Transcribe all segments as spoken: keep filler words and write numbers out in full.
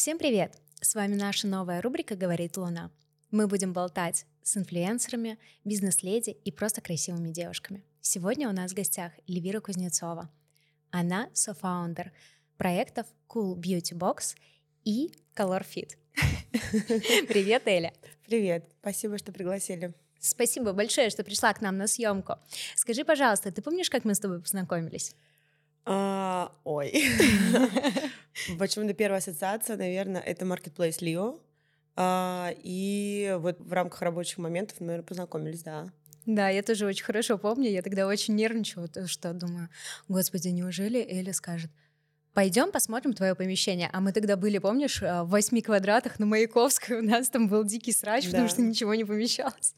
Всем привет! С вами наша новая рубрика «Говорит Луна». Мы будем болтать с инфлюенсерами, бизнес-леди и просто красивыми девушками. Сегодня у нас в гостях Эльвира Кузнецова. Она софаундер проектов Cool Beauty Box и Color Fit. Привет, Эля! Привет! Спасибо, что пригласили. Спасибо большое, что пришла к нам на съемку. Скажи, пожалуйста, ты помнишь, как мы с тобой познакомились? А, ой. Почему-то первая ассоциация, наверное, это Marketplace Leo. А, и вот в рамках рабочих моментов, наверное, познакомились, да. Да, я тоже очень хорошо помню. Я тогда очень нервничала, что думаю, господи, неужели Эля скажет: пойдем посмотрим твое помещение. А мы тогда были, помнишь, в восьми квадратах на Маяковской. У нас там был дикий срач, да. Потому что ничего не помещалось.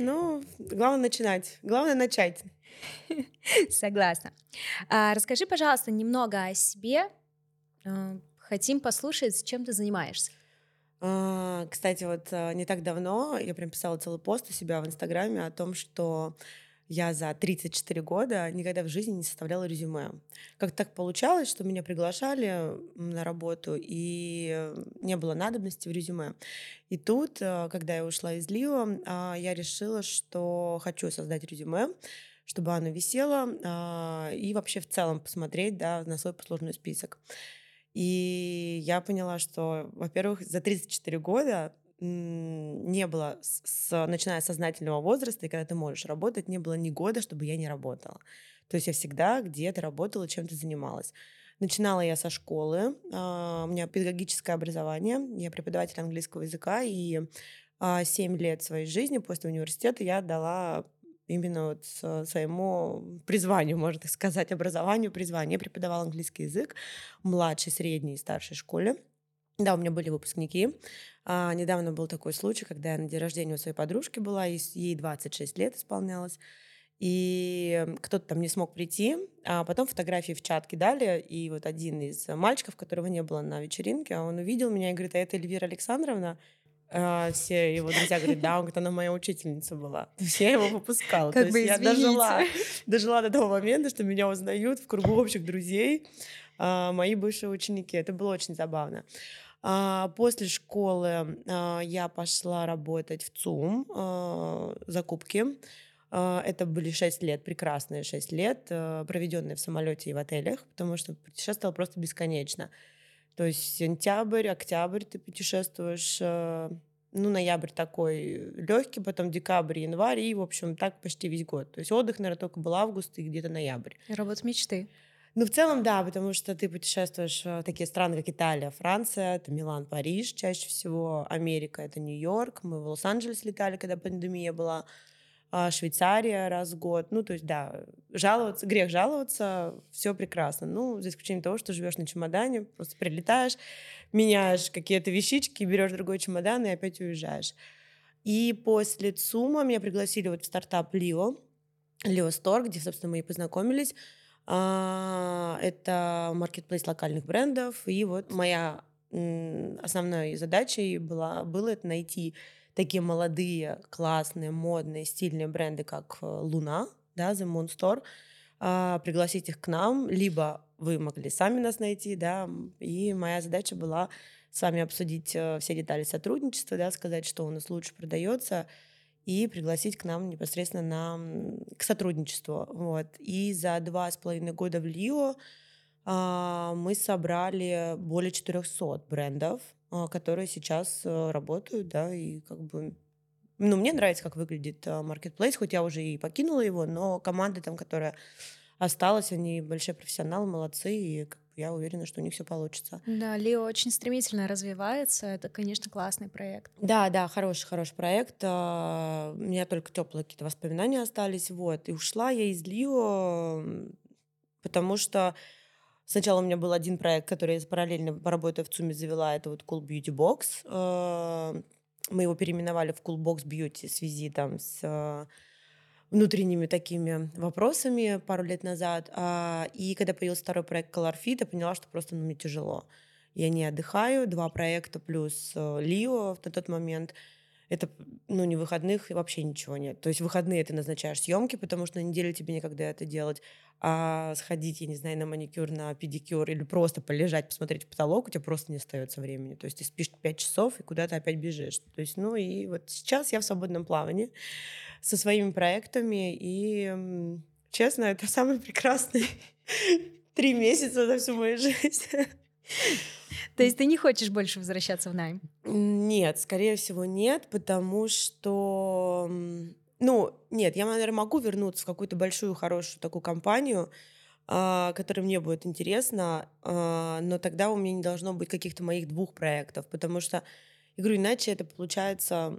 Ну, главное начинать. Главное начать. Согласна. А, расскажи, пожалуйста, немного о себе. А, хотим послушать, чем ты занимаешься. А, кстати, вот не так давно я прям писала целый пост у себя в Инстаграме о том, что я за тридцать четыре года никогда в жизни не составляла резюме. Как-то так получалось, что меня приглашали на работу, и не было надобности в резюме. И тут, когда я ушла из Лио, я решила, что хочу создать резюме, чтобы оно висело, и вообще в целом посмотреть, да, на свой послужной список. И я поняла, что, во-первых, за тридцать четыре года не было, с, начиная с сознательного возраста, и когда ты можешь работать, не было ни года, чтобы я не работала. То есть я всегда где-то работала, чем-то занималась. Начинала я со школы, у меня педагогическое образование, я преподаватель английского языка, и семь лет своей жизни после университета я отдала именно вот своему призванию, можно так сказать, образованию, призванию. Я преподавала английский язык в младшей, средней и старшей школе. Да, у меня были выпускники. А, недавно был такой случай, когда я на день рождения у своей подружки была, ей двадцать шесть лет исполнялось, и кто-то там не смог прийти, а потом фотографии в чат кидали, и вот один из мальчиков, которого не было на вечеринке, он увидел меня и говорит: а это Эльвира Александровна? А все его друзья говорят: да, он говорит, она моя учительница была. Я его выпускала. Как бы извините. То есть я дожила, дожила до того момента, что меня узнают в кругу общих друзей мои бывшие ученики. Это было очень забавно. После школы я пошла работать в ЦУМ, закупки. Это были шесть лет, прекрасные шесть лет, проведенные в самолете и в отелях, потому что путешествовала просто бесконечно. То есть сентябрь, октябрь ты путешествуешь, ну, ноябрь такой легкий, потом декабрь, январь, и, в общем, так почти весь год. То есть отдых, наверное, только был август и где-то ноябрь. Работа мечты. Ну, в целом, да, потому что ты путешествуешь в такие страны, как Италия, Франция, это Милан, Париж чаще всего, Америка — это Нью-Йорк, мы в Лос-Анджелес летали, когда пандемия была, Швейцария раз в год. Ну, то есть, да, жаловаться, грех жаловаться, все прекрасно. Ну, за исключением того, что живешь на чемодане, просто прилетаешь, меняешь какие-то вещички, берешь другой чемодан и опять уезжаешь. И после ЦУМа меня пригласили вот в стартап Лио, Лио Store, где, собственно, мы и познакомились. Это маркетплейс локальных брендов, и вот моя основной задачей была, было это найти такие молодые, классные, модные, стильные бренды, как Луна, да, The Moon Store, пригласить их к нам, либо вы могли сами нас найти, да, и моя задача была с вами обсудить все детали сотрудничества, да, сказать, что у нас лучше продается, и пригласить к нам непосредственно на, к сотрудничеству. Вот. И за два с половиной года в Лио а, мы собрали более четырехсот брендов, а, которые сейчас а, работают. Да, и как бы, ну, мне нравится, как выглядит Marketplace, хоть я уже и покинула его, но команда, там, которая осталась, они большие профессионалы, молодцы, и я уверена, что у них все получится. Да, Лио очень стремительно развивается. Это, конечно, классный проект. Да, да, хороший, хороший проект. У меня только теплые какие-то воспоминания остались. Вот. И ушла я из Лио, потому что сначала у меня был один проект, который я параллельно поработав в ЦУМе завела. Это вот Cool Beauty Box. Мы его переименовали в Cool Box Beauty в связи там с внутренними такими вопросами пару лет назад. И когда появился второй проект Color Fit, я поняла, что просто ну, мне тяжело. Я не отдыхаю. Два проекта плюс Лио на тот момент. Это, ну, не выходных, и вообще ничего нет. То есть в выходные ты назначаешь съемки, потому что на неделю тебе некогда это делать. а сходить, я не знаю, на маникюр, на педикюр или просто полежать, посмотреть в потолок, у тебя просто не остается времени. То есть ты спишь пять часов и куда-то опять бежишь. То есть, ну и вот сейчас я в свободном плавании со своими проектами, и, честно, это самый прекрасный три месяца за всю мою жизнь. То есть ты не хочешь больше возвращаться в найм? Нет, скорее всего, нет, потому что... Ну, нет, я, наверное, могу вернуться в какую-то большую, хорошую такую компанию, которая мне будет интересна, но тогда у меня не должно быть каких-то моих двух проектов, потому что, я говорю, иначе это получается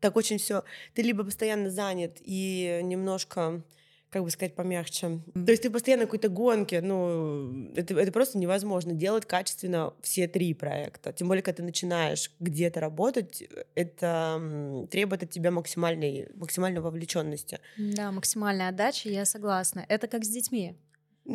так очень все. Ты либо постоянно занят и немножко... как бы сказать, помягче. То есть ты постоянно в какой-то гонке, ну, это, это просто невозможно делать качественно все три проекта. Тем более, когда ты начинаешь где-то работать, это требует от тебя максимальной, максимальной вовлеченности. Да, максимальная отдача, я согласна. Это как с детьми.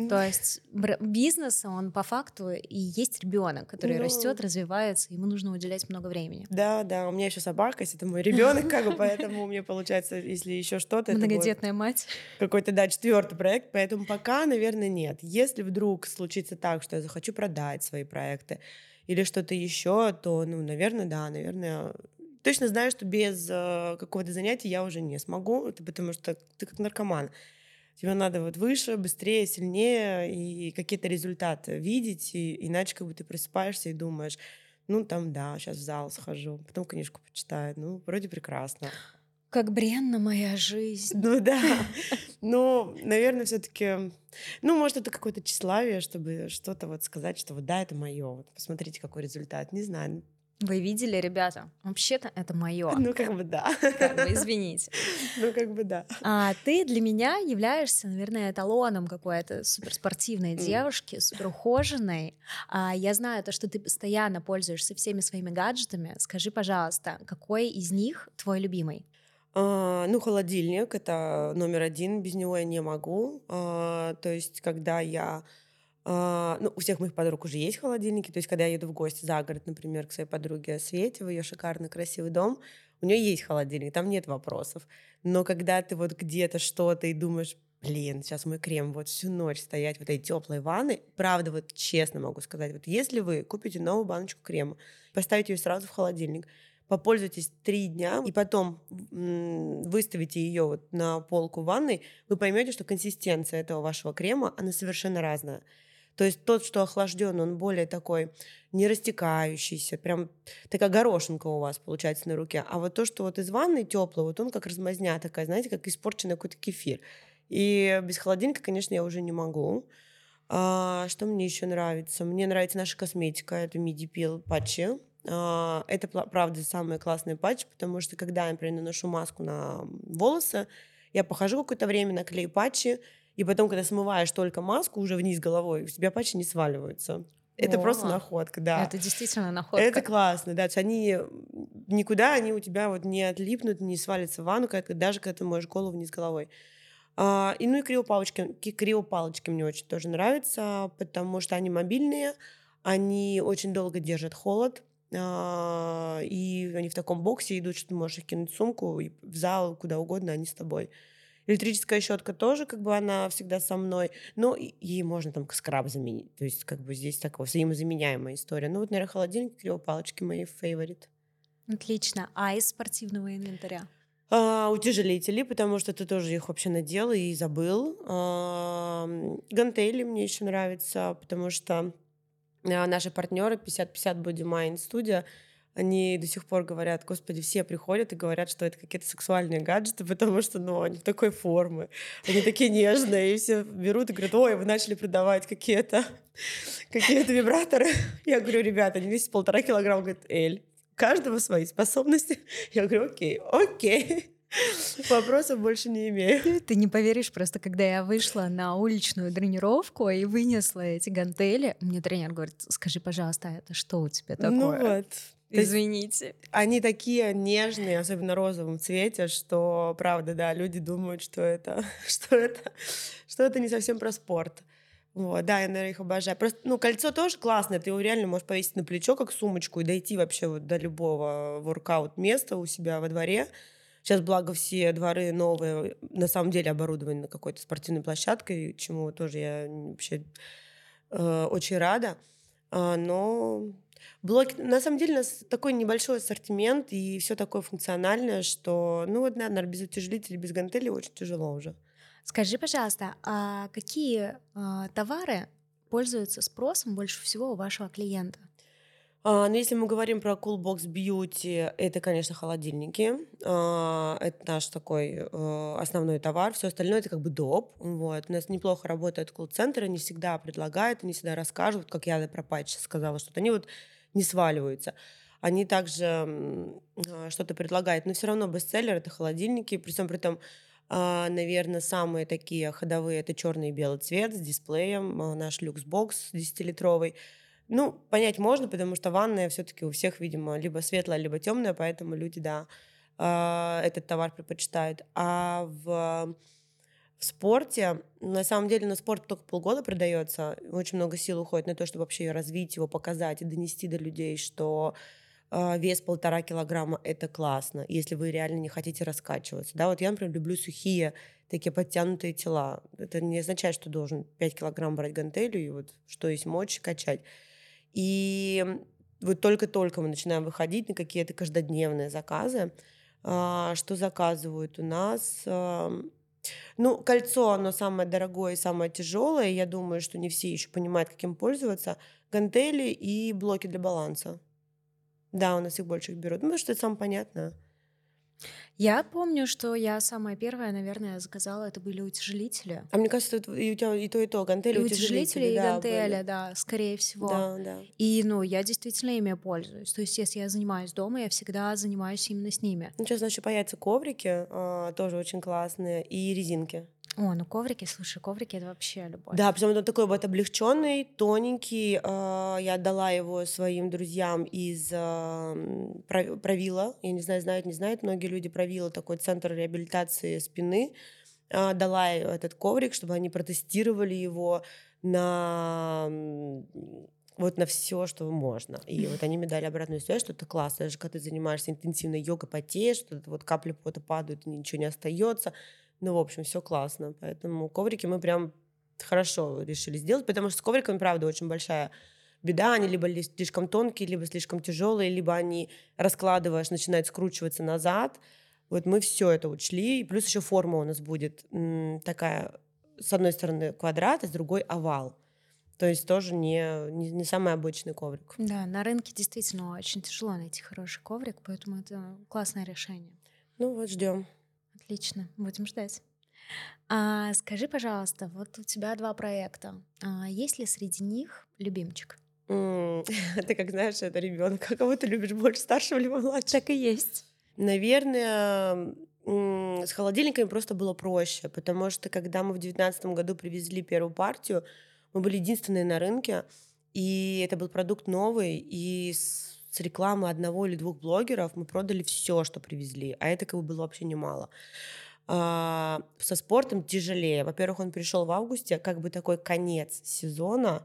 То есть бизнес, он по факту и есть ребенок, который ну... растет, развивается, ему нужно уделять много времени. Да, да, у меня еще собака, если это мой ребенок, как бы, поэтому у меня получается, если еще что-то, многодетная мать, какой-то да четвертый проект, поэтому пока, наверное, нет. Если вдруг случится так, что я захочу продать свои проекты или что-то еще, то, ну, наверное, да, наверное. Точно знаю, что без какого-то занятия я уже не смогу, потому что ты как наркоман. Тебе надо вот выше, быстрее, сильнее и какие-то результаты видеть, и, иначе как бы ты просыпаешься и думаешь, ну там да, сейчас в зал схожу, потом книжку почитаю, ну вроде прекрасно. Как бренна моя жизнь. Ну да, ну, наверное, все-таки, ну, может, это какое-то тщеславие, чтобы что-то вот сказать, что вот да, это мое, вот посмотрите, какой результат, не знаю. Вы видели, ребята? Вообще-то это мое. Ну, как бы да. Как бы, извините. Ну, как бы да. А ты для меня являешься, наверное, эталоном какой-то суперспортивной девушки, суперухоженной. А я знаю то, что ты постоянно пользуешься всеми своими гаджетами. Скажи, пожалуйста, какой из них твой любимый? А, ну, холодильник — это номер один. Без него я не могу. А, то есть, когда я... Uh, ну, у всех моих подруг уже есть холодильники. То есть, когда я еду в гости за город, например, к своей подруге Свете в ее шикарный красивый дом, у нее есть холодильник, там нет вопросов. Но когда ты вот где-то что-то и думаешь, блин, сейчас мой крем, вот всю ночь стоять в этой теплой ванной, правда, вот честно могу сказать, вот если вы купите новую баночку крема, поставите ее сразу в холодильник, попользуйтесь три дня, и потом м- выставите ее вот на полку ванной, вы поймете, что консистенция этого вашего крема, она совершенно разная. То есть тот, что охлажден, он более такой не растекающийся, прям такая горошинка у вас получается на руке. А вот то, что вот из ванны теплый, вот он как размазня такая, знаете, как испорченный какой-то кефир. И без холодильника, конечно, я уже не могу. А, что мне еще нравится? Мне нравится наша косметика, это Medi Peel Patch. А, это, правда, самые классные патчи, потому что когда я, например, наношу маску на волосы, я похожу какое-то время, наклею патчи, и потом, когда смываешь только маску уже вниз головой, у тебя патчи не сваливаются. Это О, просто находка, да. Это действительно находка. Это классно, да. То есть они никуда, они у тебя вот не отлипнут, не свалятся в ванну, даже когда ты моешь голову вниз головой. А, и, ну и криопалочки. Криопалочки мне очень тоже нравятся, потому что они мобильные, они очень долго держат холод, а, и они в таком боксе идут, что ты можешь их кинуть в сумку, и в зал, куда угодно, они с тобой. Электрическая щетка тоже, как бы, она всегда со мной. Но ей можно там скраб заменить. То есть, как бы, здесь такая взаимозаменяемая история. Ну, вот, наверное, холодильник, криопалочки мои фейворит. Отлично. А из спортивного инвентаря? А, утяжелители, потому что ты тоже их вообще надел и забыл. А, гантели мне еще нравятся, потому что наши партнеры пятьдесят пятьдесят Body Mind Studio, они до сих пор говорят, господи, все приходят и говорят, что это какие-то сексуальные гаджеты, потому что, ну, они такой формы, они такие нежные, и все берут и говорят, ой, вы начали продавать какие-то, какие-то вибраторы. Я говорю, ребята, они весят полтора килограмма, говорят, Эль, у каждого свои способности. Я говорю, окей, окей. Вопросов больше не имею. Ты не поверишь, просто когда я вышла на уличную тренировку и вынесла эти гантели, мне тренер говорит, скажи, пожалуйста, это что у тебя такое? Ну вот. Извините. Они такие нежные, особенно в розовом цвете, что, правда, да, люди думают, что это, что это, что это не совсем про спорт. Вот, да, я, наверное, их обожаю. Просто, ну, кольцо тоже классное, ты его реально можешь повесить на плечо, как сумочку, и дойти вообще вот до любого воркаут-места у себя во дворе. Сейчас, благо, все дворы новые, на самом деле, оборудованы какой-то спортивной площадкой, чему тоже я вообще э, очень рада. А, но блоки... На самом деле, у нас такой небольшой ассортимент и все такое функциональное, что, ну, вот, наверное, без утяжелителей, без гантелей очень тяжело уже. Скажи, пожалуйста, а какие а, товары пользуются спросом больше всего у вашего клиента? А, ну, если мы говорим про Cool Box Beauty, это, конечно, холодильники. А, это наш такой а, основной товар. Все остальное — это как бы доп. Вот. У нас неплохо работает колл-центр, они всегда предлагают, они всегда расскажут, как я про патч сейчас сказала, что они вот не сваливаются. Они также а, что-то предлагают, но все равно бестселлер — это холодильники, при всем при том, Uh, наверное, самые такие ходовые — это черный и белый цвет с дисплеем, uh, наш люксбокс десятилитровый. Ну, понять можно, потому что ванная все-таки у всех, видимо, либо светлая, либо темная, поэтому люди, да, uh, этот товар предпочитают. А в, в спорте, на самом деле, на спорт только полгода продается, очень много сил уходит на то, чтобы вообще развить его, показать и донести до людей, что... вес полтора килограмма – это классно, если вы реально не хотите раскачиваться. Да, вот я, например, люблю сухие, такие подтянутые тела. Это не означает, что должен пять килограмм брать гантелью и вот что есть мочь качать. И вот только-только мы начинаем выходить на какие-то каждодневные заказы. Что заказывают у нас? Ну, кольцо, оно самое дорогое и самое тяжелое. Я думаю, что не все еще понимают, каким пользоваться. Гантели и блоки для баланса. Да, у нас их больше их берут. Ну, что это самое понятное. Я помню, что я самая первая, наверное, заказала, это были утяжелители. А мне кажется, это и, у тебя, и то, и то, гантели, и утяжелители, и да, гантели, были. Да, скорее всего. Да, да. И, ну, я действительно ими пользуюсь. То есть, если я занимаюсь дома, я всегда занимаюсь именно с ними. Ну, сейчас, значит, появятся коврики, а, тоже очень классные, и резинки. О, ну коврики, слушай, коврики — это вообще любовь. Да, причём он такой вот облегченный, тоненький. Я отдала его своим друзьям из Провила. Я не знаю, знают, не знают. Многие люди Провила, такой центр реабилитации спины. Дала этот коврик, чтобы они протестировали его на... вот на все, что можно. И вот они мне дали обратную связь, что это классно. Даже когда ты занимаешься интенсивной йогой, потеешь, что вот капли пота падают, и ничего не остается. Ну, в общем, все классно. Поэтому коврики мы прям хорошо решили сделать, потому что с ковриками, правда, очень большая беда. Они либо слишком тонкие, либо слишком тяжелые, либо они, раскладываешь, начинают скручиваться назад. Вот мы все это учли. И плюс еще форма у нас будет м- такая, с одной стороны квадрат, а с другой овал. То есть тоже не, не, не самый обычный коврик. Да, на рынке действительно очень тяжело найти хороший коврик, поэтому это классное решение. Ну вот, ждем. Отлично, будем ждать. А, скажи, пожалуйста, вот у тебя два проекта. А есть ли среди них любимчик? Mm, ты как знаешь, это ребенок. А кого ты любишь больше, старшего либо младшего? Так и есть. Наверное, с холодильниками просто было проще, потому что когда мы в девятнадцатом году привезли первую партию, мы были единственные на рынке, и это был продукт новый, и с С рекламы одного или двух блогеров мы продали все, что привезли, а это как бы было вообще немало. А, со спортом тяжелее. Во-первых, он пришел в августе, как бы такой конец сезона,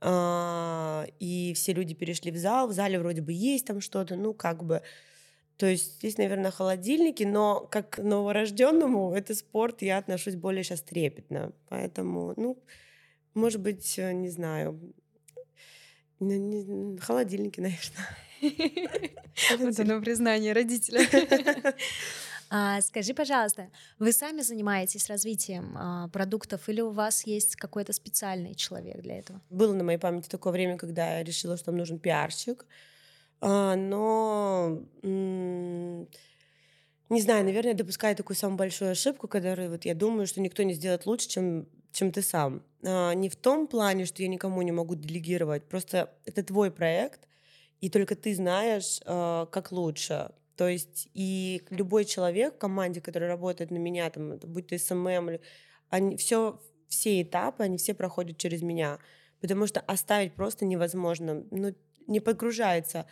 а, и все люди перешли в зал, в зале вроде бы есть там что-то, ну как бы... То есть здесь, наверное, холодильники, но как к новорожденному это спорт, я отношусь более сейчас трепетно. Поэтому, ну, может быть, не знаю... Холодильники, наверное. Вот оно, признание родителя. Скажи, пожалуйста, вы сами занимаетесь развитием продуктов или у вас есть какой-то специальный человек для этого? Было на моей памяти такое время, когда я решила, что нам нужен пиарщик, но... Не знаю, наверное, я допускаю такую самую большую ошибку, которую вот я думаю, что никто не сделает лучше, чем, чем ты сам. А, не в том плане, что я никому не могу делегировать, просто это твой проект, и только ты знаешь, а, как лучше. То есть и любой человек в команде, который работает на меня, там, это будь то эс эм эм, они, все, все этапы, они все проходят через меня, потому что оставить просто невозможно, ну, не подгружается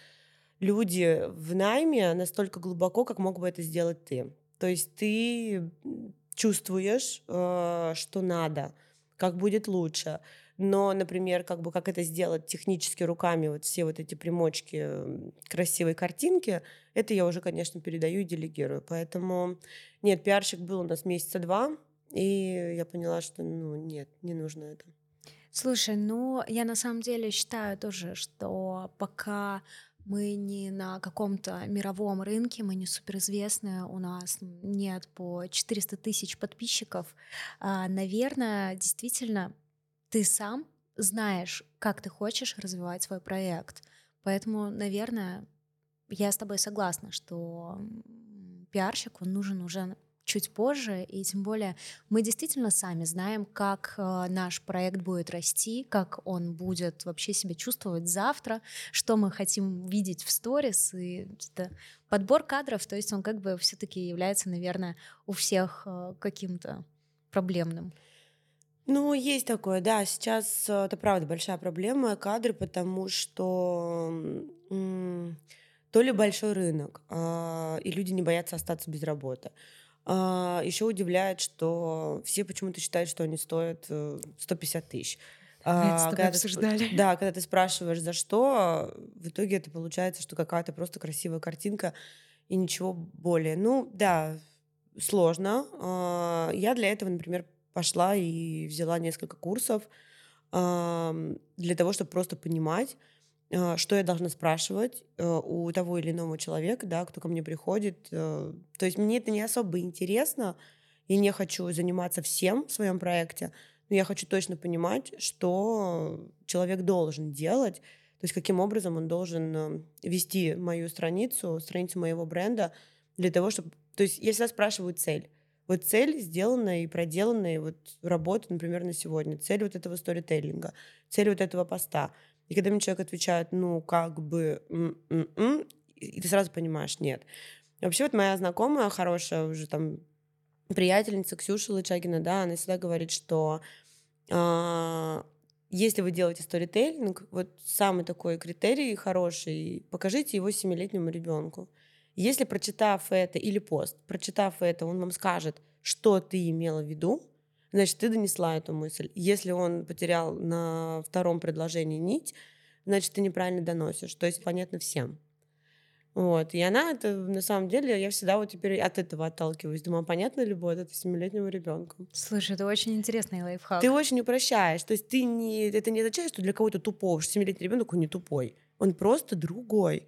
люди в найме настолько глубоко, как мог бы это сделать ты. То есть ты чувствуешь, э, что надо, как будет лучше. но, например, как бы как это сделать технически руками, вот все вот эти примочки красивой картинки, это я уже, конечно, передаю и делегирую. Поэтому нет, пиарщик был у нас месяца два, и я поняла, что ну нет, не нужно это. Слушай, ну я на самом деле считаю тоже, что пока мы не на каком-то мировом рынке, мы не суперизвестны, у нас нет по четыреста тысяч подписчиков, наверное, действительно ты сам знаешь, как ты хочешь развивать свой проект. Поэтому, наверное, я с тобой согласна, что пиарщик, он нужен уже чуть позже, и тем более мы действительно сами знаем, как э, наш проект будет расти, как он будет вообще себя чувствовать завтра, что мы хотим видеть в сторис, и это подбор кадров, то есть он как бы все-таки является, наверное, у всех э, каким-то проблемным. Ну, есть такое, да, сейчас это правда большая проблема кадры, потому что... М- то ли большой рынок, э, и люди не боятся остаться без работы. Uh, еще удивляет, что все почему-то считают, что они стоят сто пятьдесят тысяч. Uh, это когда обсуждали. Ты, да, когда ты спрашиваешь, за что, в итоге это получается, что какая-то просто красивая картинка и ничего более. Ну да, сложно. Uh, я для этого, например, пошла и взяла несколько курсов uh, для того, чтобы просто понимать, что я должна спрашивать у того или иного человека, да, кто ко мне приходит. То есть мне это не особо интересно, я не хочу заниматься всем в своем проекте, но я хочу точно понимать, что человек должен делать, то есть каким образом он должен вести мою страницу, страницу моего бренда для того, чтобы... То есть я всегда спрашиваю цель. Вот цель сделанная и проделанная вот работа, например, на сегодня, цель вот этого сторителлинга, цель вот этого поста. И когда мне человек отвечает, ну, как бы, м-м-м, и ты сразу понимаешь, нет. Вообще вот моя знакомая, хорошая уже там приятельница Ксюша Лычагина, да, она всегда говорит, что э, если вы делаете сторителлинг, вот самый такой критерий хороший, покажите его семилетнему ребенку. Если, прочитав это, или пост, прочитав это, он вам скажет, что ты имела в виду, значит, ты донесла эту мысль. Если он потерял на втором предложении нить, значит, ты неправильно доносишь. То есть понятно всем. Вот. И она, это, на самом деле, я всегда вот теперь от этого отталкиваюсь. Думаю, понятно ли будет это семилетнему ребенку? Слушай, это очень интересный лайфхак. Ты очень упрощаешь. То есть ты не, это не означает, что для кого-то тупого, что семилетний ребенок он не тупой. Он просто другой.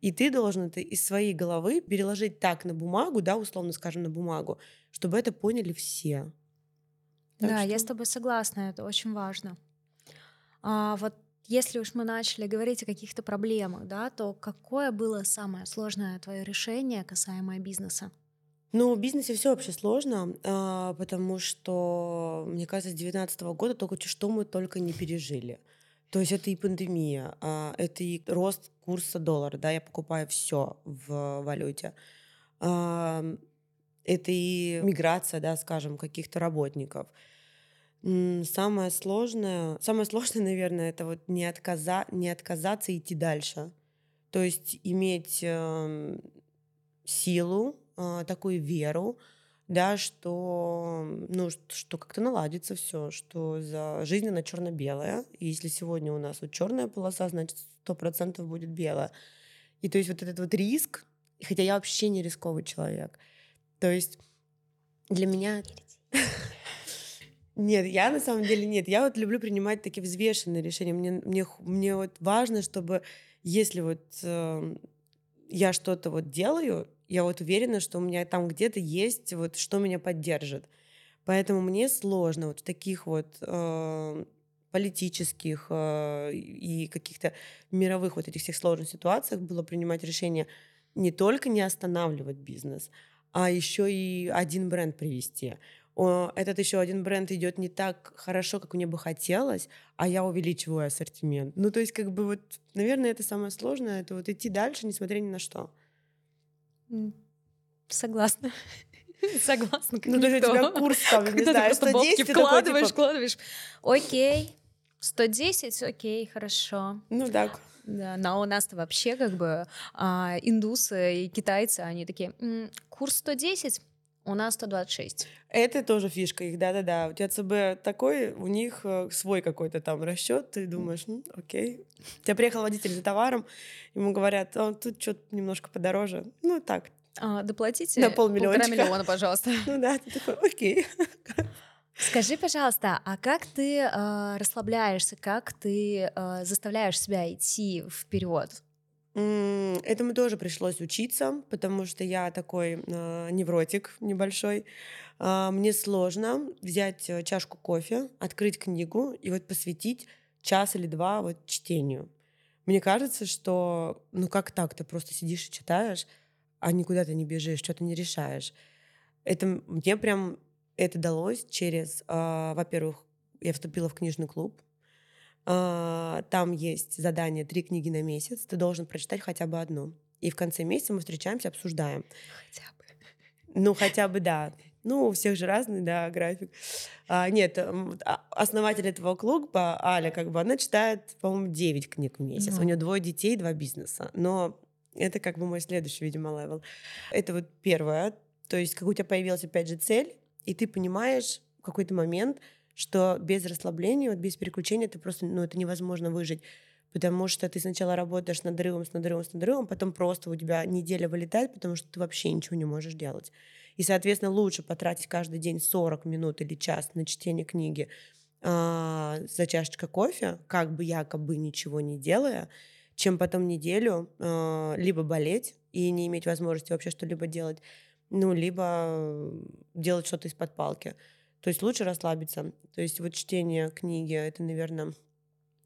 И ты должен это из своей головы переложить так на бумагу, да, условно скажем, на бумагу, чтобы это поняли все. Так да, что... я с тобой согласна, это очень важно. А вот если уж мы начали говорить о каких-то проблемах, да, то какое было самое сложное твое решение касаемо бизнеса? Ну, в бизнесе все вообще сложно, потому что, мне кажется, с две тысячи девятнадцатого года только что мы только не пережили. То есть это и пандемия, это и рост курса доллара, да, я покупаю все в валюте. Это и миграция, да, скажем, каких-то работников. Самое сложное, самое сложное, наверное, это вот не, отказа, не отказаться и идти дальше. То есть иметь э, силу, э, такую веру, да, что, ну, что как-то наладится все, что за жизнь она черно-белая. И если сегодня у нас вот черная полоса, значит, сто процентов будет белая. И то есть вот этот вот риск, хотя я вообще не рисковый человек. То есть для меня... Нет, я на самом деле нет. Я вот люблю принимать такие взвешенные решения. Мне, мне, мне вот важно, чтобы если вот э, я что-то вот делаю, я вот уверена, что у меня там где-то есть вот что меня поддержит. Поэтому мне сложно вот в таких вот э, политических э, и каких-то мировых вот этих всех сложных ситуациях было принимать решение не только не останавливать бизнес, а еще и один бренд привести. Этот еще один бренд идет не так хорошо, как мне бы хотелось, а я увеличиваю ассортимент. Ну, то есть, как бы вот, наверное, это самое сложное, это вот идти дальше, несмотря ни на что. Согласна. Согласна, как ну, никто. Ну, то у тебя курс там, не знаю, сто десять. Вкладываешь, вкладываешь. Окей, сто десять, окей, хорошо. Ну, так. Да, но у нас-то вообще как бы а, индусы и китайцы, они такие, курс сто десять, у нас сто двадцать шесть. Это тоже фишка их, да-да-да. У тебя ЦБ такой, у них свой какой-то там расчет. Ты думаешь, ну, окей. У тебя приехал водитель за товаром, ему говорят, тут что-то немножко подороже. Ну, так. А, доплатите на полмиллиона, полтора миллиона, пожалуйста. Ну да, ты такой, окей. Скажи, пожалуйста, а как ты э, расслабляешься, как ты э, заставляешь себя идти вперед? Этому тоже пришлось учиться, потому что я такой э, невротик небольшой. Э, мне сложно взять чашку кофе, открыть книгу и вот посвятить час или два вот чтению. Мне кажется, что ну как так? Ты просто сидишь и читаешь, а никуда ты не бежишь, что-то не решаешь. Это мне прям это далось через, э, во-первых, я вступила в книжный клуб. Там есть задание три книги на месяц, ты должен прочитать хотя бы одну. И в конце месяца мы встречаемся, обсуждаем. Хотя бы. Ну, хотя бы, да. Ну, у всех же разный, да, график. А, нет, основатель этого клуба, Аля, как бы, она читает, по-моему, девять книг в месяц. Да. У нее двое детей, два бизнеса. Но это как бы мой следующий, видимо, левел. Это вот первое. То есть, как у тебя появилась, опять же, цель, и ты понимаешь в какой-то момент, что без расслабления, вот без переключения ты просто, ну, это невозможно выжить, потому что ты сначала работаешь с надрывом, с надрывом, с надрывом, потом просто у тебя неделя вылетает, потому что ты вообще ничего не можешь делать. И, соответственно, лучше потратить каждый день сорок минут или час на чтение книги э, за чашечкой кофе, как бы якобы ничего не делая, чем потом неделю э, либо болеть и не иметь возможности вообще что-либо делать, ну, либо делать что-то из-под палки. То есть лучше расслабиться. То есть вот чтение книги — это, наверное,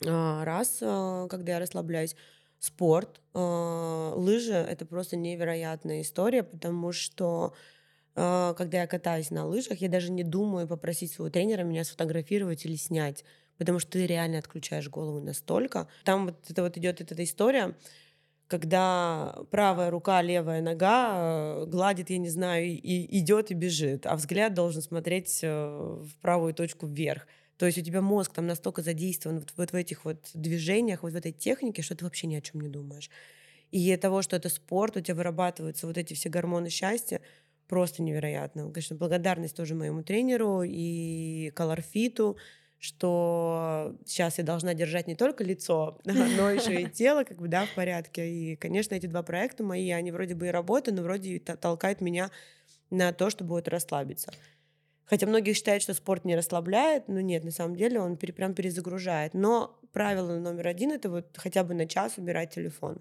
раз, когда я расслабляюсь. Спорт, лыжи — это просто невероятная история, потому что когда я катаюсь на лыжах, я даже не думаю попросить своего тренера меня сфотографировать или снять, потому что ты реально отключаешь голову настолько. Там вот это вот идет эта история, когда правая рука, левая нога гладит, я не знаю, и идет и бежит, а взгляд должен смотреть в правую точку вверх. То есть у тебя мозг там настолько задействован вот, вот в этих вот движениях, вот в этой технике, что ты вообще ни о чем не думаешь. И от того, что это спорт, у тебя вырабатываются вот эти все гормоны счастья, просто невероятно. Конечно, благодарность тоже моему тренеру и Color Fit, что сейчас я должна держать не только лицо, но еще и тело, как бы, да, в порядке. И, конечно, эти два проекта мои, они вроде бы и работают, но вроде и толкают меня на то, чтобы вот расслабиться. Хотя многие считают, что спорт не расслабляет, но нет, на самом деле он пере, прям перезагружает. Но правило номер один — это вот хотя бы на час убирать телефон.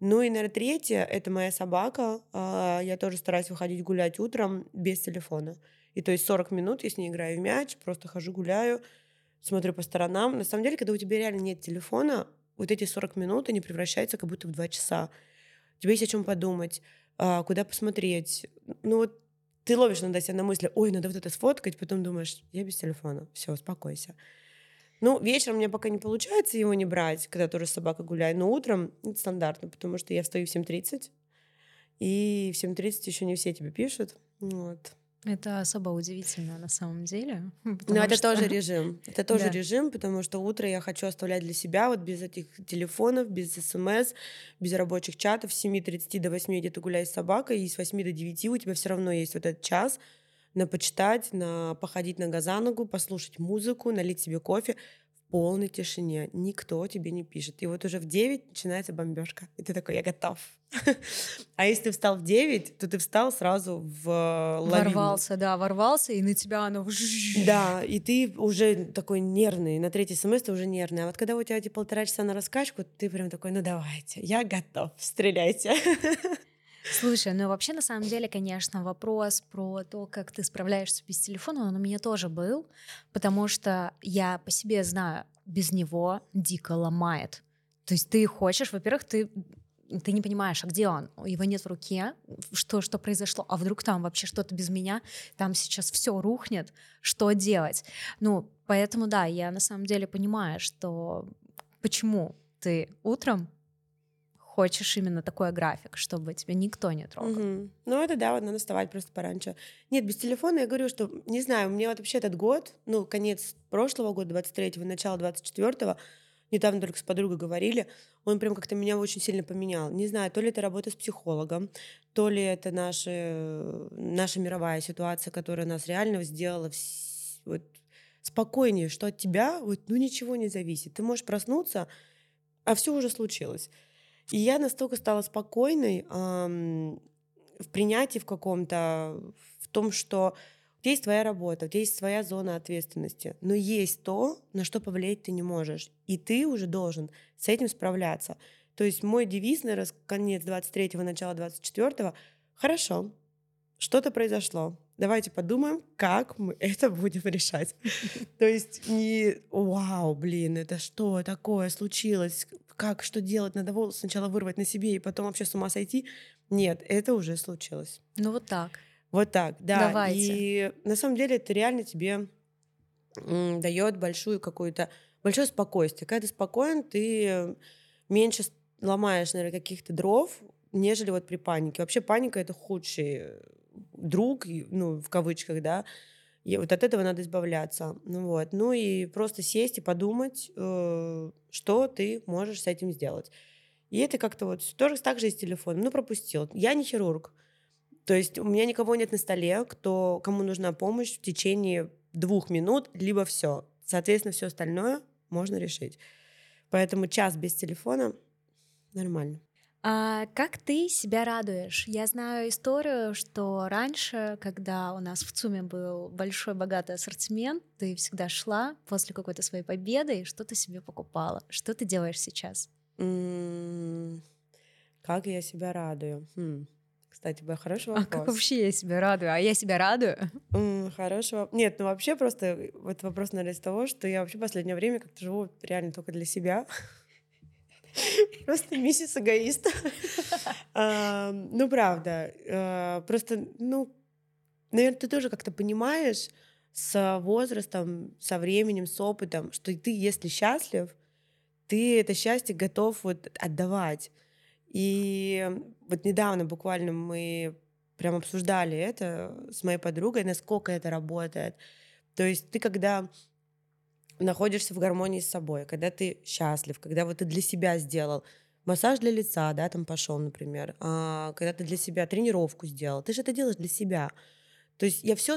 Ну и, наверное, третье — это моя собака. Я тоже стараюсь выходить гулять утром без телефона. И то есть сорок минут я с ней играю в мяч, просто хожу, гуляю, смотрю по сторонам. На самом деле, когда у тебя реально нет телефона, вот эти сорок минут, они превращаются как будто в два часа. У тебя есть о чем подумать, куда посмотреть. Ну вот ты ловишь иногда себя на мысли, ой, надо вот это сфоткать, потом думаешь, я без телефона, все, успокойся. Ну, вечером мне пока не получается его не брать, когда тоже собака гуляет, но утром это стандартно, потому что я встаю в семь тридцать, и в семь тридцать еще не все тебе пишут, вот. Это особо удивительно на самом деле. Но это что... тоже режим. Это тоже да. режим, потому что утро я хочу оставлять для себя вот без этих телефонов, без смс, без рабочих чатов. С семи тридцати до восьми где-то гуляй с собакой, и с восьми до девяти у тебя все равно есть вот этот час на почитать, на походить нога за ногу, послушать музыку, налить себе кофе в полной тишине. Никто тебе не пишет. И вот уже в девять начинается бомбежка. И ты такой, я готов. А если ты встал в девять, то ты встал сразу в лавину. Ворвался, да, ворвался, и на тебя оно... Да, и ты уже такой нервный, на третий смс ты уже нервный. А вот когда у тебя эти полтора часа на раскачку, ты прям такой, ну давайте, я готов, стреляйте. Слушай, ну вообще на самом деле, конечно, вопрос про то, как ты справляешься без телефона, он у меня тоже был, потому что я по себе знаю, без него дико ломает. То есть ты хочешь, во-первых, ты... ты не понимаешь, а где он? Его нет в руке, что, что произошло? А вдруг там вообще что-то без меня? Там сейчас все рухнет, что делать? Ну, поэтому, да, я на самом деле понимаю, что почему ты утром хочешь именно такой график, чтобы тебя никто не трогал. Угу. Ну, это да, вот надо вставать просто пораньше. Нет, без телефона я говорю, что, не знаю, мне вот вообще этот год, ну, конец прошлого года, двадцать третьего, начало двадцать четвёртого, недавно только с подругой говорили, он прям как-то меня очень сильно поменял. Не знаю, то ли это работа с психологом, то ли это наша, наша мировая ситуация, которая нас реально сделала вот спокойнее, что от тебя вот, ну, ничего не зависит. Ты можешь проснуться, а все уже случилось. И я настолько стала спокойной эм, в принятии в каком-то, в том, что есть твоя работа, у тебя есть своя зона ответственности, но есть то, на что повлиять ты не можешь, и ты уже должен с этим справляться. То есть мой девиз, наверное, конец двадцать третьего, начало двадцать четвёртого — хорошо, что-то произошло, давайте подумаем, как мы это будем решать. То есть не «Вау, блин, это что такое случилось? Как, что делать? Надо волосы сначала вырвать на себе и потом вообще с ума сойти». Нет, это уже случилось. Ну вот так. Вот так, да. Давайте. И на самом деле это реально тебе м, дает большую какую-то, большое спокойствие. Когда ты спокоен, ты меньше ломаешь, наверное, каких-то дров, нежели вот при панике. Вообще паника — это худший друг, ну, в кавычках, да. И вот от этого надо избавляться. Ну, вот. Ну и просто сесть и подумать, э, что ты можешь с этим сделать. И это как-то вот тоже так же и с телефоном. Ну, пропустил. Я не хирург. То есть у меня никого нет на столе, кто, кому нужна помощь в течение двух минут, либо все. Соответственно, все остальное можно решить. Поэтому час без телефона нормально. А как ты себя радуешь? Я знаю историю, что раньше, когда у нас в ЦУМе был большой богатый ассортимент, ты всегда шла после какой-то своей победы и что-то себе покупала. Что ты делаешь сейчас? М-м- как я себя радую? Хм. Кстати, хороший вопрос. А как вообще я себя радую? А я себя радую? Mm, хорошего. Нет, ну вообще просто вот вопрос, наверное, из того, что я вообще в последнее время как-то живу реально только для себя. Просто миссис эгоист. Ну, правда. Просто, ну, наверное, ты тоже как-то понимаешь с возрастом, со временем, с опытом, что ты, если счастлив, ты это счастье готов отдавать. И вот недавно буквально мы прям обсуждали это с моей подругой, насколько это работает. То есть ты, когда находишься в гармонии с собой, когда ты счастлив, когда вот ты для себя сделал массаж для лица, да, там пошел, например, а когда ты для себя тренировку сделал, ты же это делаешь для себя. То есть я все,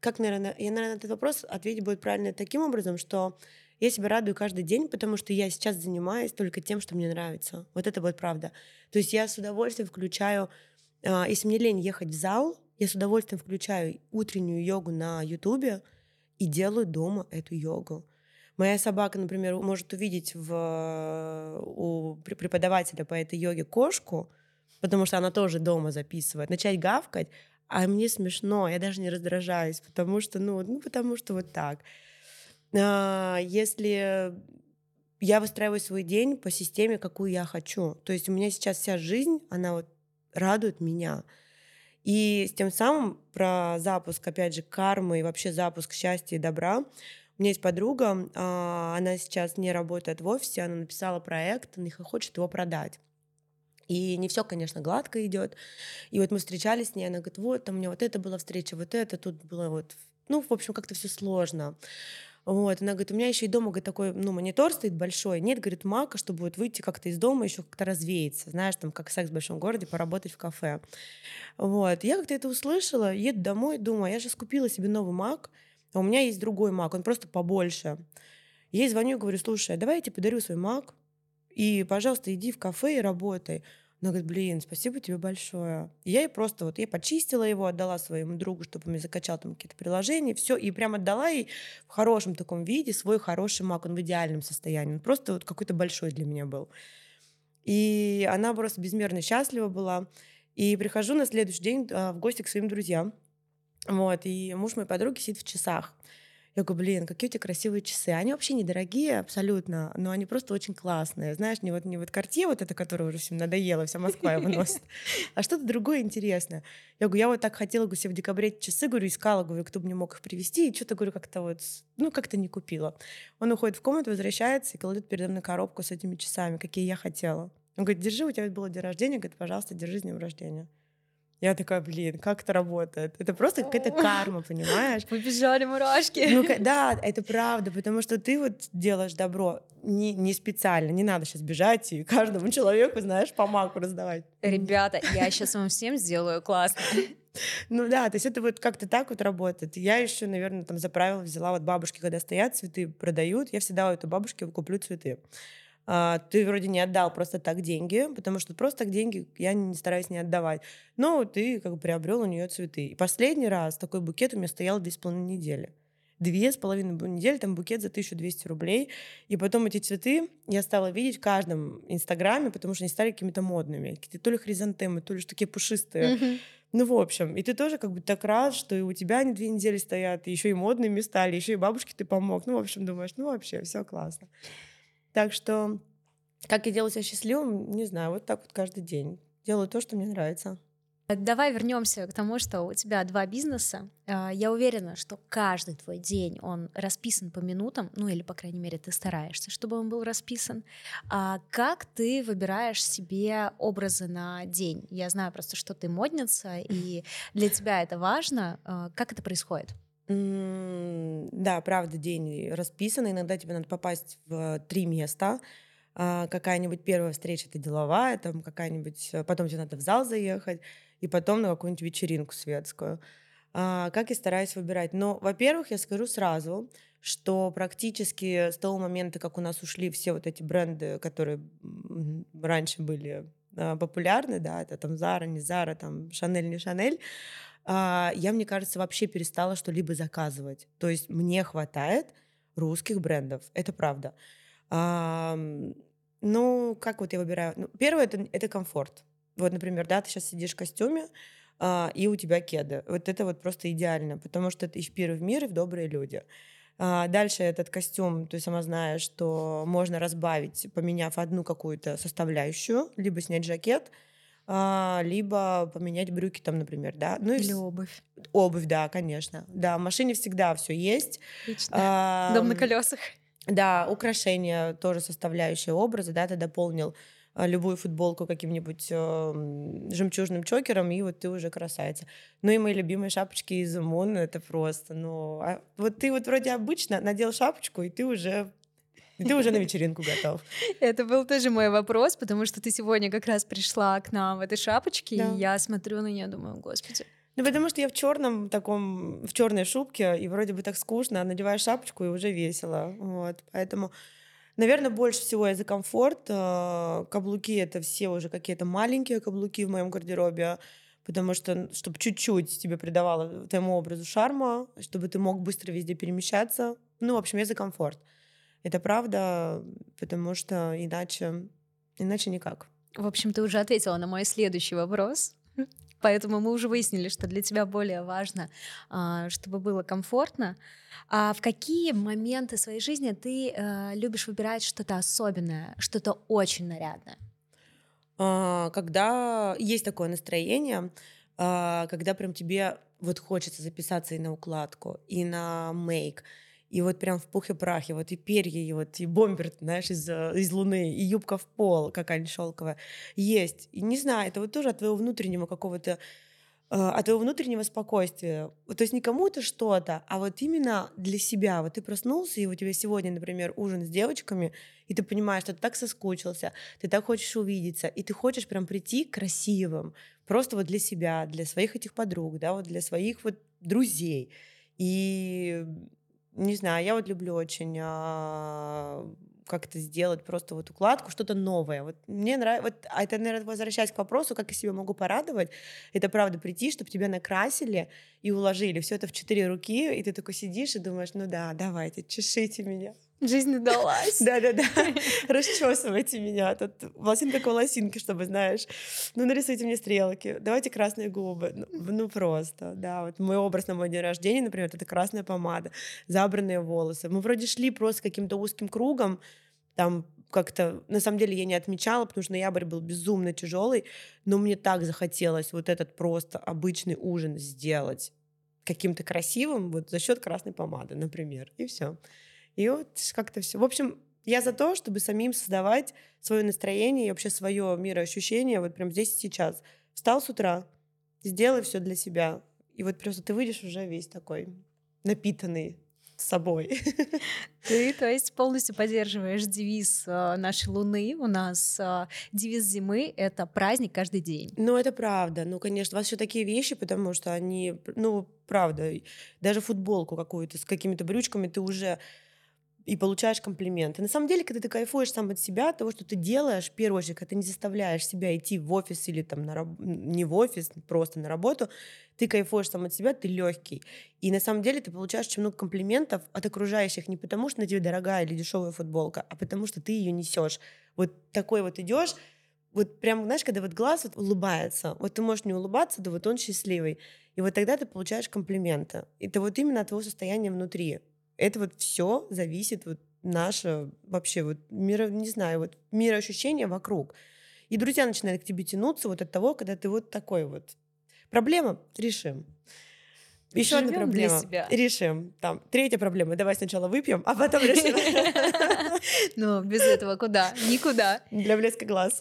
как, наверное, я, наверное, на этот вопрос ответить будет правильно таким образом, что я себя радую каждый день, потому что я сейчас занимаюсь только тем, что мне нравится. Вот это вот правда. То есть я с удовольствием включаю, э, если мне лень ехать в зал, я с удовольствием включаю утреннюю йогу на Ютубе и делаю дома эту йогу. Моя собака, например, может увидеть в, у преподавателя по этой йоге кошку, потому что она тоже дома записывает, начать гавкать, а мне смешно, я даже не раздражаюсь, потому что, ну, ну потому что вот так. Если я выстраиваю свой день по системе, какую я хочу. То есть у меня сейчас вся жизнь, она вот радует меня. И с тем самым про запуск, опять же, кармы и вообще запуск счастья и добра. У меня есть подруга, она сейчас не работает в офисе, она написала проект, она хочет его продать. И не все, конечно, гладко идет. И вот мы встречались с ней, она говорит, вот, у меня вот это была встреча, вот это, тут было вот... Ну, в общем, как-то все сложно. Вот, она говорит, у меня еще и дома, говорит, такой, ну, монитор стоит большой, нет, говорит, мака, чтобы вот выйти как-то из дома, еще как-то развеяться, знаешь, там, как секс в большом городе, поработать в кафе. Вот, я как-то это услышала, еду домой, думаю, я сейчас купила себе новый мак, а у меня есть другой мак, он просто побольше. Я ей звоню и говорю, слушай, давай я тебе подарю свой мак, и, пожалуйста, иди в кафе и работай. Она говорит, блин, спасибо тебе большое. И я ей просто вот, я почистила его, отдала своему другу, чтобы он мне закачал там какие-то приложения, все, и прям отдала ей в хорошем таком виде свой хороший мак, он в идеальном состоянии, он просто вот какой-то большой для меня был. И она просто безмерно счастлива была. И прихожу на следующий день в гости к своим друзьям, вот, и муж моей подруги сидит в часах. Я говорю, блин, какие у тебя красивые часы. Они вообще недорогие абсолютно, но они просто очень классные. Знаешь, не вот, не вот Cartier, вот это, которая уже всем надоела, вся Москва его носит, а что-то другое интересное. Я говорю, я вот так хотела, говорю, себе в декабре эти часы, говорю, искала, говорю, кто бы мне мог их привезти, и что-то, говорю, как-то вот, ну, как-то не купила. Он уходит в комнату, возвращается и кладет передо мной коробку с этими часами, какие я хотела. Он говорит, держи, у тебя было день рождения, говорит, пожалуйста, держи с днем рождения. Я такая, блин, как это работает? Это просто какая-то карма, понимаешь? Побежали мурашки. Ну, да, это правда, потому что ты вот делаешь добро не, не специально. Не надо сейчас бежать и каждому человеку, знаешь, по маку раздавать. Ребята, я сейчас вам всем сделаю классно. Ну да, то есть это вот как-то так вот работает. Я еще, наверное, там за правило взяла вот бабушки, когда стоят, цветы продают. Я всегда у этой бабушки куплю цветы. Uh, ты вроде не отдал просто так деньги, потому что просто так деньги я не стараюсь не отдавать. Но ты как бы приобрел у нее цветы. И последний раз такой букет у меня стоял две с половиной недели. Две с половиной недели, там букет за тысячу двести рублей. И потом эти цветы я стала видеть в каждом инстаграме, потому что они стали какими-то модными. Какие-то то ли хризантемы, то ли такие пушистые. Mm-hmm. Ну, в общем, и ты тоже как бы так рад, что и у тебя они две недели стоят, и еще и модными стали, еще и бабушке ты помог. Ну, в общем, думаешь, ну вообще, все классно. Так что, как я делаю себя счастливым, не знаю, вот так вот каждый день. Делаю то, что мне нравится. Давай вернемся к тому, что у тебя два бизнеса. Я уверена, что каждый твой день, он расписан по минутам, ну или, по крайней мере, ты стараешься, чтобы он был расписан. Как ты выбираешь себе образы на день? Я знаю просто, что ты модница, и для тебя это важно. Как это происходит? Да, правда, день расписан. Иногда тебе надо попасть в три места. Какая-нибудь первая встреча, это деловая, там какая-нибудь... Потом тебе надо в зал заехать, и потом на какую-нибудь вечеринку светскую. Как я стараюсь выбирать? Но, во-первых, я скажу сразу, что практически с того момента, как у нас ушли все вот эти бренды, которые раньше были популярны, да, это там Zara, не Zara, там Шанель, не Шанель, я, мне кажется, вообще перестала что-либо заказывать. То есть мне хватает русских брендов, это правда. Ну, как вот я выбираю? Ну, первое, это, это комфорт. Вот, например, да, ты сейчас сидишь в костюме, и у тебя кеды. Вот это вот просто идеально, потому что ты в пир в мир и в добрые люди. Дальше этот костюм, ты сама знаешь, что можно разбавить, поменяв одну какую-то составляющую, либо снять жакет, либо поменять брюки там, например, да. Ну, или обувь. Обувь, да, конечно. Да, в машине всегда все есть. Отлично. А, дом на колесах. Да, украшения тоже составляющие образа, да, ты дополнил любую футболку каким-нибудь э, жемчужным чокером, и вот ты уже красавица. Ну и мои любимые шапочки из ОМОН, это просто, ну... А вот ты вот вроде обычно надел шапочку, и ты уже... И ты уже на вечеринку готов. Это был тоже мой вопрос, потому что ты сегодня как раз пришла к нам в этой шапочке, да. И я смотрю на нее, думаю, господи. Ну, потому что я в черном таком, в черной шубке, и вроде бы так скучно, а надеваешь шапочку, и уже весело. Вот. Поэтому, наверное, больше всего я за комфорт. Каблуки — это все уже какие-то маленькие каблуки в моем гардеробе, потому что, чтобы чуть-чуть тебе придавало твоему образу шарма, чтобы ты мог быстро везде перемещаться. Ну, в общем, я за комфорт. Это правда, потому что иначе, иначе никак. В общем, ты уже ответила на мой следующий вопрос. Поэтому мы уже выяснили, что для тебя более важно, чтобы было комфортно. А в какие моменты своей жизни ты любишь выбирать что-то особенное, что-то очень нарядное? Когда есть такое настроение, когда прям тебе вот хочется записаться и на укладку, и на мейк, и вот прям в пух и прах, и вот и перья, и вот и бомбер, знаешь, из, из луны, и юбка в пол какая-нибудь шелковая есть. И не знаю, это вот тоже от твоего внутреннего какого-то, э, от твоего внутреннего спокойствия. То есть не кому-то что-то, а вот именно для себя. Вот ты проснулся, и у тебя сегодня, например, ужин с девочками, и ты понимаешь, что ты так соскучился, ты так хочешь увидеться, и ты хочешь прям прийти красивым, просто вот для себя, для своих этих подруг, да, вот для своих вот друзей. И... Не знаю, я вот люблю очень а, как-то сделать просто вот укладку, что-то новое. Вот мне нравится, вот, а это, наверное, возвращаясь к вопросу, как я себя могу порадовать, это правда прийти, чтобы тебя накрасили и уложили все это в четыре руки, и ты такой сидишь и думаешь, ну да, давайте, чешите меня. Жизнь удалась. Да-да-да, расчесывайте меня. Тут волосинка к волосинке, чтобы, знаешь, ну нарисуйте мне стрелки, давайте красные губы. Ну, ну просто, да. Вот мой образ на мой день рождения, например, это красная помада, забранные волосы. Мы вроде шли просто каким-то узким кругом, там как-то, на самом деле я не отмечала, потому что ноябрь был безумно тяжелый, но мне так захотелось вот этот просто обычный ужин сделать каким-то красивым вот за счет красной помады, например, и все. И вот как-то все. В общем, я за то, чтобы самим создавать свое настроение и вообще свое мироощущение вот прям здесь и сейчас. Встал с утра, сделай все для себя. И вот просто ты выйдешь уже весь такой напитанный собой. Ты, то есть, полностью поддерживаешь девиз нашей Луны. У нас девиз зимы — это праздник каждый день. Ну, это правда. Ну, конечно, у вас еще такие вещи, потому что они, ну, правда, даже футболку какую-то с какими-то брючками ты уже и получаешь комплименты. На самом деле, когда ты кайфуешь сам от себя, от того, что ты делаешь, в первую очередь, когда ты не заставляешь себя идти в офис или там на раб... не в офис, просто на работу, ты кайфуешь сам от себя, ты легкий. И на самом деле ты получаешь очень много комплиментов от окружающих не потому, что на тебе дорогая или дешевая футболка, а потому что ты ее несешь. Вот такой вот идешь, вот прям, знаешь, когда вот глаз вот улыбается, вот ты можешь не улыбаться, да вот он счастливый. И вот тогда ты получаешь комплименты. Это вот именно от твоего состояния внутри. Это вот все зависит вот наше вообще вот миро, не знаю, вот мироощущение вокруг. И друзья начинают к тебе тянуться вот от того, когда ты вот такой вот. Проблема решим. Еще одна проблема. Решим. Там третья проблема. Давай сначала выпьем, а потом решим. Ну без этого куда? Никуда. Для блеска глаз.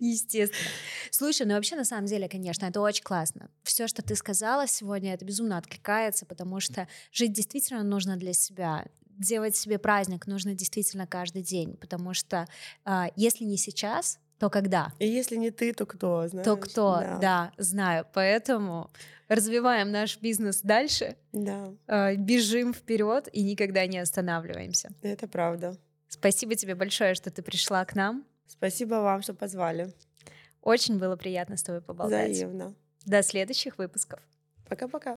Естественно. Слушай, ну вообще, на самом деле, конечно, это очень классно. Все, что ты сказала сегодня, это безумно откликается, потому что жить действительно нужно для себя. Делать себе праздник нужно действительно каждый день, потому что э, если не сейчас, то когда? И если не ты, то кто, знаешь? То кто, да, да, знаю. Поэтому развиваем наш бизнес дальше, да. э, бежим вперед и никогда не останавливаемся. Это правда. Спасибо тебе большое, что ты пришла к нам. Спасибо вам, что позвали. Очень было приятно с тобой поболтать. Взаимно. До следующих выпусков. Пока-пока.